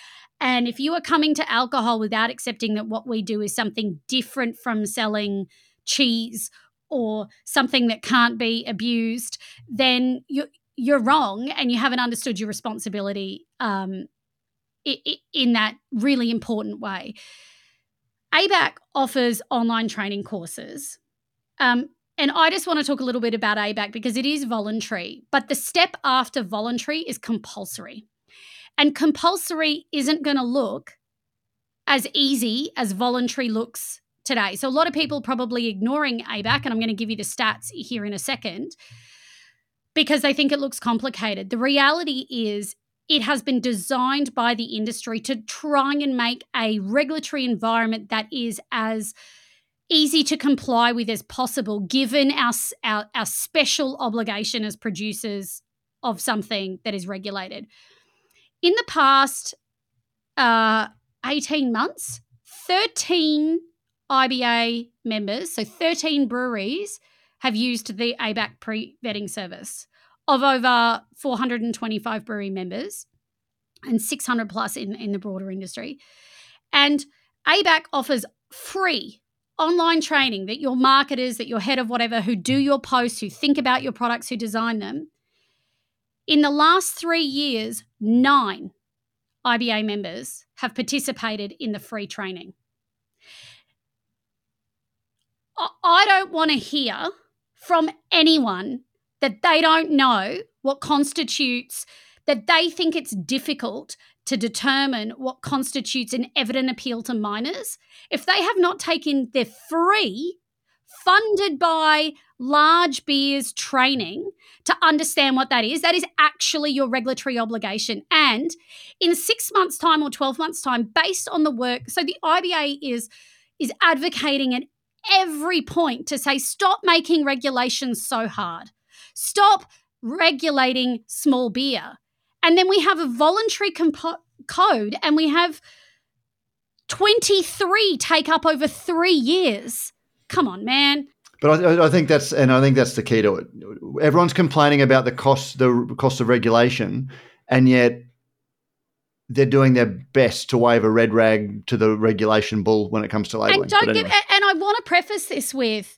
And if you are coming to alcohol without accepting that what we do is something different from selling cheese or something that can't be abused, then you're wrong, and you haven't understood your responsibility in that really important way. ABAC offers online training courses. And I just want to talk a little bit about ABAC, because it is voluntary, but the step after voluntary is compulsory. And compulsory isn't going to look as easy as voluntary looks today. So a lot of people probably ignoring ABAC, and I'm going to give you the stats here in a second, because they think it looks complicated. The reality is it has been designed by the industry to try and make a regulatory environment that is as easy to comply with as possible, given our special obligation as producers of something that is regulated. In the past 18 months, 13 IBA members, so 13 breweries, have used the ABAC pre-vetting service of over 425 brewery members and 600 plus in the broader industry. And ABAC offers free online training that your marketers, that your head of whatever, who do your posts, who think about your products, who design them. In the last 3 years, 9 IBA members have participated in the free training. I don't want to hear from anyone that they don't know what constitutes, that they think it's difficult to determine what constitutes an evident appeal to minors. If they have not taken their free, funded by large beers training to understand what that is actually your regulatory obligation. And in 6 months' time or 12 months' time, based on the work, so the IBA is advocating at every point to say, stop making regulations so hard. Stop regulating small beer. And then we have a voluntary code, and we have 23 take up over 3 years. Come on, man. But I think that's the key to it. Everyone's complaining about the cost of regulation, and yet they're doing their best to wave a red rag to the regulation bull when it comes to labelling. And I want to preface this with,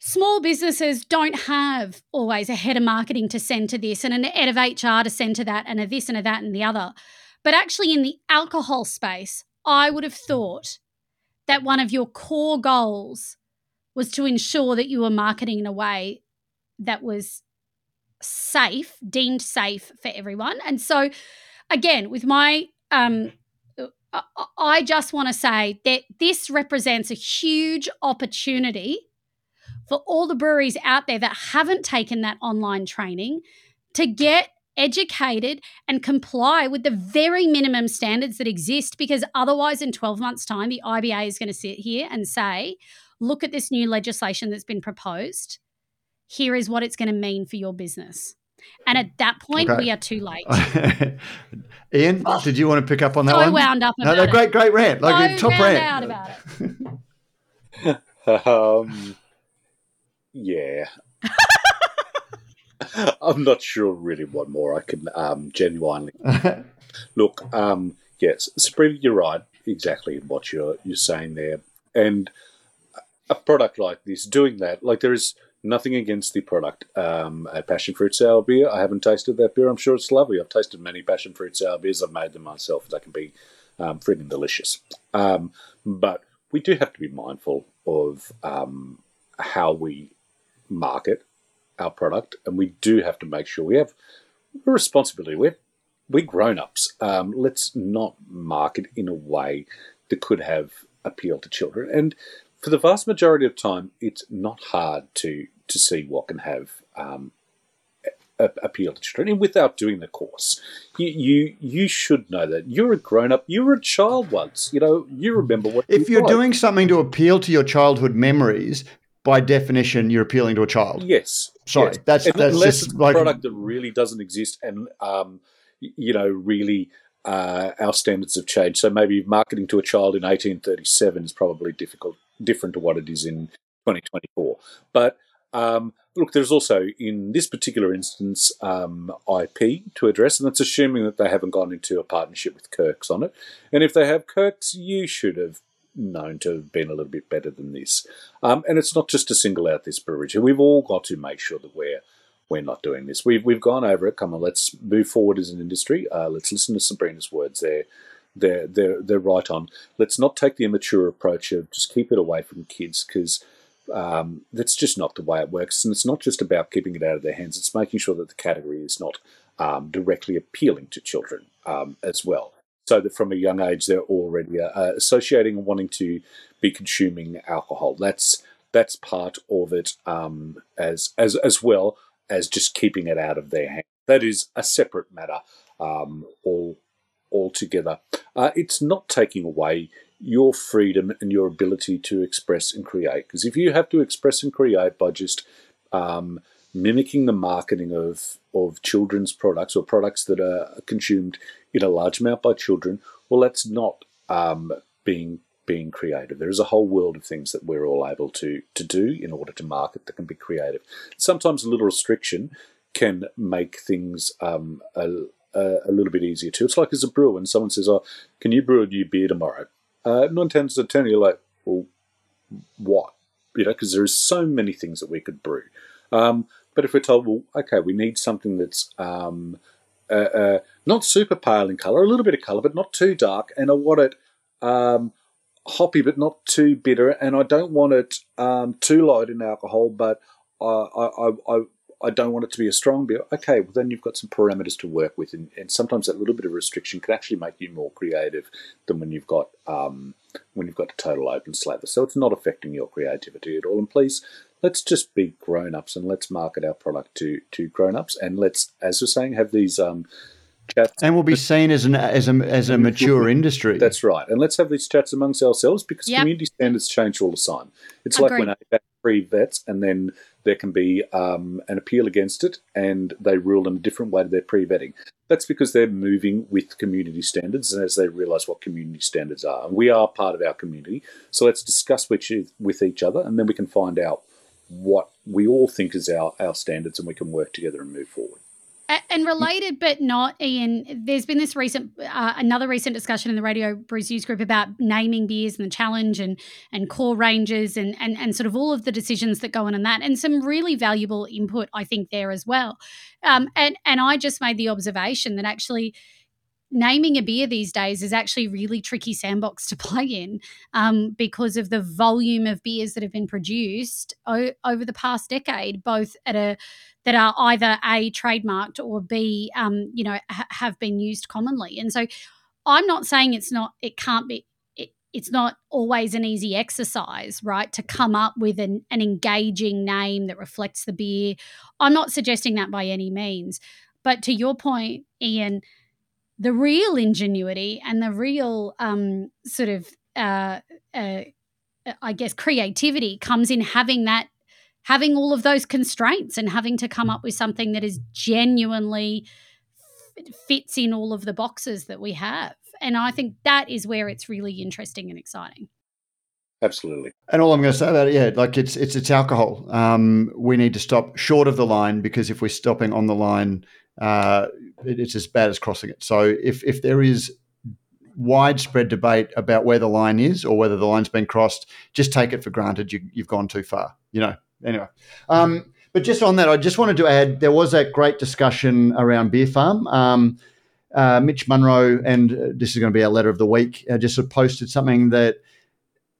small businesses don't have always a head of marketing to send to this and an head of HR to send to that and a this and a that and the other. But actually in the alcohol space, I would have thought that one of your core goals was to ensure that you were marketing in a way that was safe, deemed safe for everyone. And so, again, with my I just want to say that this represents a huge opportunity for all the breweries out there that haven't taken that online training to get educated and comply with the very minimum standards that exist, because otherwise in 12 months' time the IBA is going to sit here and say, look at this new legislation that's been proposed. Here is what it's going to mean for your business. And at that point, okay, we are too late. Ian, did you want to pick up on that one? Wound up about it. Great rant. Like a top rant. Out about it. Yeah. I'm not sure really what more I can genuinely. Look, yes, Sabrina, you're right exactly in what you're saying there. And a product like this, doing that, like there is nothing against the product. A passion fruit sour beer, I haven't tasted that beer. I'm sure it's lovely. I've tasted many passion fruit sour beers. I've made them myself. They can be friggin' delicious. But we do have to be mindful of how we market our product, and we do have to make sure we have a responsibility. We're grown-ups. Let's not market in a way that could have appeal to children. And for the vast majority of time, it's not hard to see what can have appeal to children. And without doing the course, you should know that you're a grown-up. You were a child once. You know, you remember what. If you're doing something to appeal to your childhood memories, by definition, you're appealing to a child. Yes. Sorry, yes. That's unless just like a product that really doesn't exist, and really. Our standards have changed. So maybe marketing to a child in 1837 is probably different to what it is in 2024. But look, there's also, in this particular instance, IP to address, and that's assuming that they haven't gone into a partnership with Kirk's on it. And if they have Kirk's, you should have known to have been a little bit better than this. And it's not just to single out this brewery. We've all got to make sure that we're not doing this. We've gone over it. Come on, let's move forward as an industry. Let's listen to Sabrina's words there. They're right on. Let's not take the immature approach of just keep it away from kids, because that's just not the way it works. And it's not just about keeping it out of their hands. It's making sure that the category is not directly appealing to children as well, so that from a young age they're already associating and wanting to be consuming alcohol. That's part of it as well as just keeping it out of their hand. That is a separate matter altogether. It's not taking away your freedom and your ability to express and create, because if you have to express and create by just mimicking the marketing of children's products or products that are consumed in a large amount by children, well, that's not being creative. There is a whole world of things that we're all able to do in order to market that can be creative. Sometimes a little restriction can make things a little bit easier too. It's like as a brewer, when someone says, oh, can you brew a new beer tomorrow? 9 times out of 10, you're like, well, what? You know, because there is so many things that we could brew. But if we're told, well, okay, we need something that's not super pale in colour, a little bit of colour, but not too dark, and I want it hoppy but not too bitter, and I don't want it too light in alcohol, but I don't want it to be a strong beer. Okay, well then you've got some parameters to work with, and sometimes that little bit of restriction can actually make you more creative than when you've got a total open slate. So it's not affecting your creativity at all. And please, let's just be grown ups and let's market our product to grown ups, and let's, as we're saying, have these chats. And will be seen as a mature industry. That's right. And let's have these chats amongst ourselves, because community standards change all the time. It's like when ABAC pre-vets, and then there can be an appeal against it, and they rule in a different way to their pre-vetting. That's because they're moving with community standards, and as they realise what community standards are. And we are part of our community, so let's discuss with each other, and then we can find out what we all think is our standards, and we can work together and move forward. And related but not, Ian, there's been this recent, another recent discussion in the Radio Brews News group about naming beers and the challenge and core ranges and sort of all of the decisions that go on in that, and some really valuable input, I think, there as well. And I just made the observation that actually naming a beer these days is actually a really tricky sandbox to play in because of the volume of beers that have been produced over the past decade, both that are either A, trademarked, or B, have been used commonly. And so I'm not saying it's not always an easy exercise, right, to come up with an engaging name that reflects the beer. I'm not suggesting that by any means. But to your point, Ian, the real ingenuity and the real creativity comes in having all of those constraints and having to come up with something that is genuinely fits in all of the boxes that we have. And I think that is where it's really interesting and exciting. Absolutely. And all I'm going to say about it, it's alcohol. We need to stop short of the line, because if we're stopping on the line, it's as bad as crossing it. So if there is widespread debate about where the line is or whether the line's been crossed, just take it for granted you've gone too far, Anyway, but just on that, I just wanted to add, there was that great discussion around Beer Farm. Mitch Munro, and this is going to be our letter of the week, just posted something that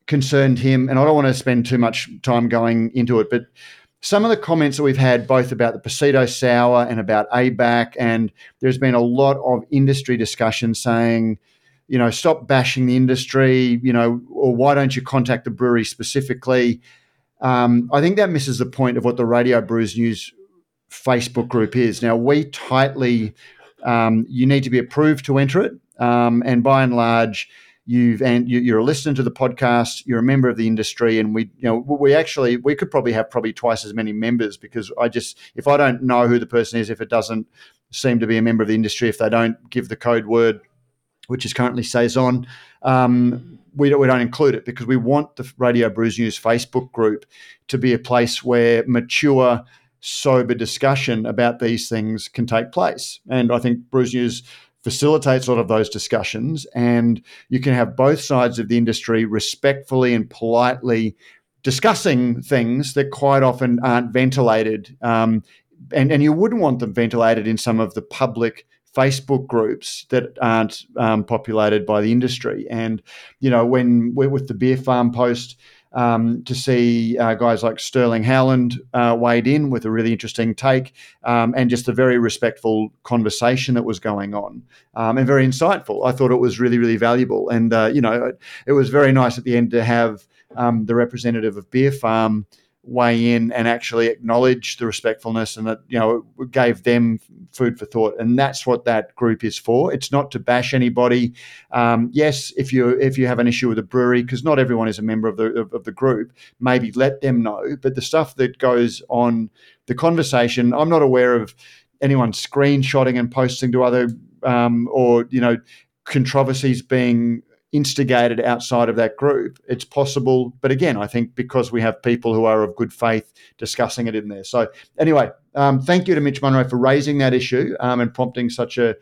concerned him, and I don't want to spend too much time going into it, but some of the comments that we've had both about the Pasito Sour and about ABAC, and there's been a lot of industry discussion saying, stop bashing the industry, or why don't you contact the brewery specifically? I think that misses the point of what the Radio Brews News Facebook group is. Now, we tightly, you need to be approved to enter it, and by and large, you're a listener to the podcast, you're a member of the industry, and we could probably have twice as many members, because if I don't know who the person is, if it doesn't seem to be a member of the industry, if they don't give the code word, which is currently Saison, we don't include it, because we want the Radio Brews News Facebook group to be a place where mature, sober discussion about these things can take place. And I think Brews News facilitates a lot of those discussions, and you can have both sides of the industry respectfully and politely discussing things that quite often aren't ventilated. And you wouldn't want them ventilated in some of the public Facebook groups that aren't populated by the industry. And, when we're with the Beer Farm post, to see guys like Sterling Howland weighed in with a really interesting take, and just a very respectful conversation that was going on, and very insightful. I thought it was really, really valuable. And, it was very nice at the end to have the representative of Beer Farm weigh in and actually acknowledge the respectfulness, and that it gave them food for thought. And that's what that group is for. It's not to bash anybody. Yes, if you have an issue with a brewery, because not everyone is a member of the group, maybe let them know. But the stuff that goes on, the conversation, I'm not aware of anyone screenshotting and posting to other controversies being instigated outside of that group. It's possible, but again, I think because we have people who are of good faith discussing it in there. So anyway, thank you to Mitch Munro for raising that issue and prompting such a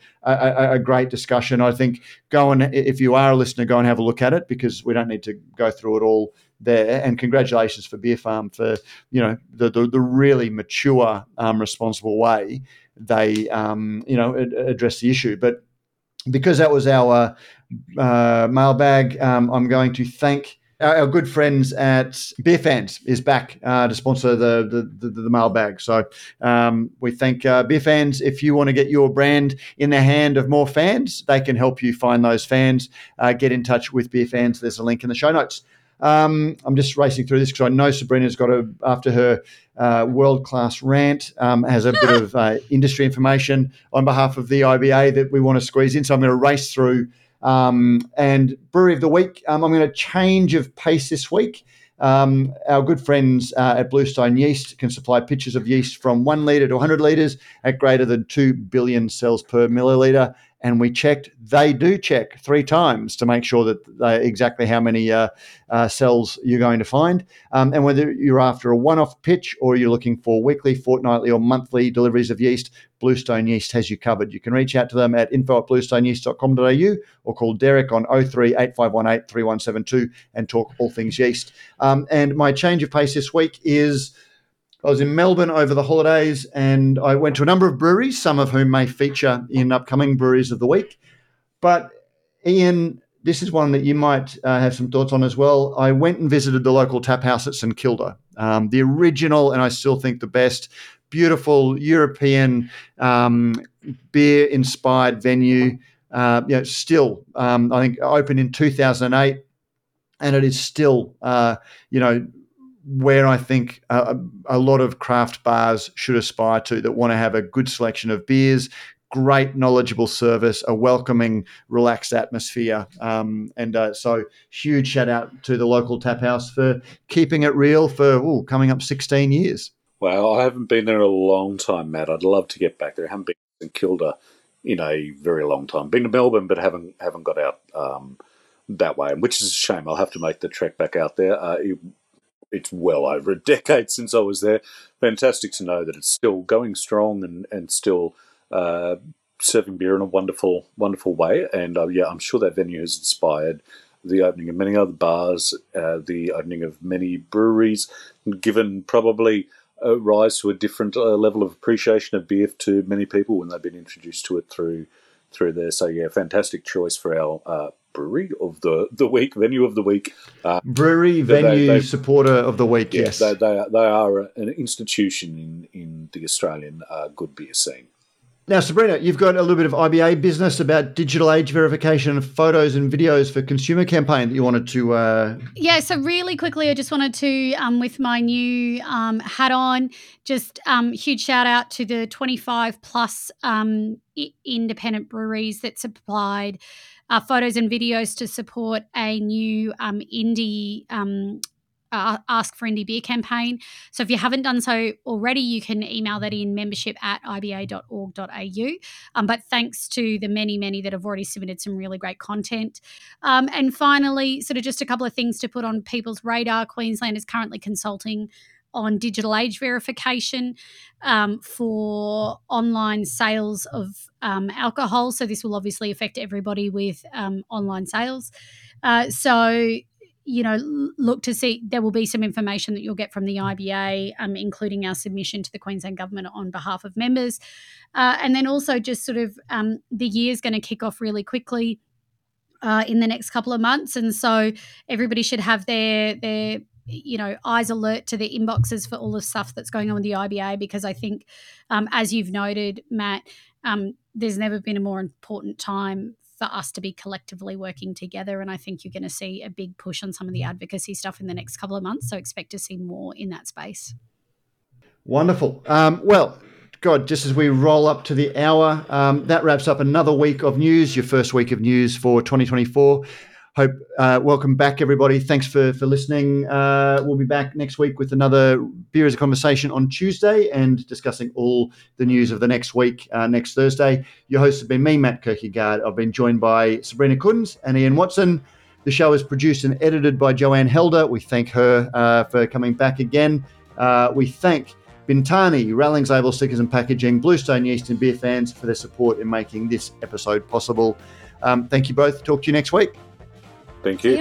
great discussion. I think if you are a listener, go and have a look at it, because we don't need to go through it all there. And congratulations for Beer Farm for the really mature, responsible way they address the issue. But because that was our mailbag, I'm going to thank our good friends at Beer Fans is back to sponsor the mailbag. So we thank Beer Fans. If you want to get your brand in the hand of more fans, they can help you find those fans. Get in touch with Beer Fans. There's a link in the show notes. I'm just racing through this because I know Sabrina's got a, after her world-class rant, has a bit of industry information on behalf of the IBA that we want to squeeze in. So I'm going to race through. And Brewery of the Week, I'm going to change of pace this week. Our good friends at Bluestone Yeast can supply pitchers of yeast from 1 litre to 100 litres at greater than 2 billion cells per millilitre. And we checked, they do check 3 times to make sure that exactly how many cells you're going to find. And whether you're after a one-off pitch or you're looking for weekly, fortnightly or monthly deliveries of yeast, Bluestone Yeast has you covered. You can reach out to them at info@bluestoneyeast.com.au or call Derek on 03 8518 3172 and talk all things yeast. And my change of pace this week is... I was in Melbourne over the holidays and I went to a number of breweries, some of whom may feature in upcoming Breweries of the Week. But, Ian, this is one that you might have some thoughts on as well. I went and visited the Local Tap House at St Kilda, the original and I still think the best, beautiful European beer-inspired venue. You know, still, I think, opened in 2008 and it is still, you know, where I think a lot of craft bars should aspire to, that want to have a good selection of beers, great knowledgeable service, a welcoming, relaxed atmosphere. So huge shout out to the Local Tap House for keeping it real for coming up 16 years. Well, I haven't been there in a long time, Matt. I'd love to get back there. I haven't been to St Kilda in a very long time. Been to Melbourne, but haven't got out that way, which is a shame. I'll have to make the trek back out there. It's well over a decade since I was there. Fantastic to know that it's still going strong and still serving beer in a wonderful, wonderful way. And, I'm sure that venue has inspired the opening of many other bars, the opening of many breweries, given probably a rise to a different level of appreciation of beer to many people when they've been introduced to it through there. So, yeah, fantastic choice for our Brewery of the Week, Venue of the Week. Brewery, Venue, Supporter of the Week, yes. They are an institution in the Australian good beer scene. Now, Sabrina, you've got a little bit of IBA business about digital age verification, photos and videos for consumer campaign that you wanted to... Yeah, so really quickly, I just wanted to, with my new hat on, just huge shout out to the 25-plus independent breweries that supplied photos and videos to support a new indie Ask for Indie Beer campaign. So if you haven't done so already, you can email that in, membership@iba.org.au. But thanks to the many, many that have already submitted some really great content. And finally, sort of just a couple of things to put on people's radar. Queensland is currently consulting on digital age verification for online sales of alcohol. So this will obviously affect everybody with online sales. So, you know, look to see, there will be some information that you'll get from the IBA, including our submission to the Queensland Government on behalf of members. And then also just sort of the year's going to kick off really quickly in the next couple of months. And so everybody should have their you know, eyes alert to the inboxes for all the stuff that's going on with the IBA, because I think, as you've noted, Matt, there's never been a more important time for us to be collectively working together. And I think you're going to see a big push on some of the advocacy stuff in the next couple of months. So expect to see more in that space. Wonderful. Well, God, just as we roll up to the hour, that wraps up another week of news, your first week of news for 2024. Hope welcome back, everybody. Thanks for listening. We'll be back next week with another Beer as a Conversation on Tuesday and discussing all the news of the next week, next Thursday. Your hosts have been me, Matt Kierkegaard. I've been joined by Sabrina Kunz and Ian Watson. The show is produced and edited by Joanne Helder. We thank her for coming back again. We thank Bintani, Rallings Labels, Stickers and Packaging, Bluestone Yeast and Beer Fans for their support in making this episode possible. Thank you both. Talk to you next week. Thank you.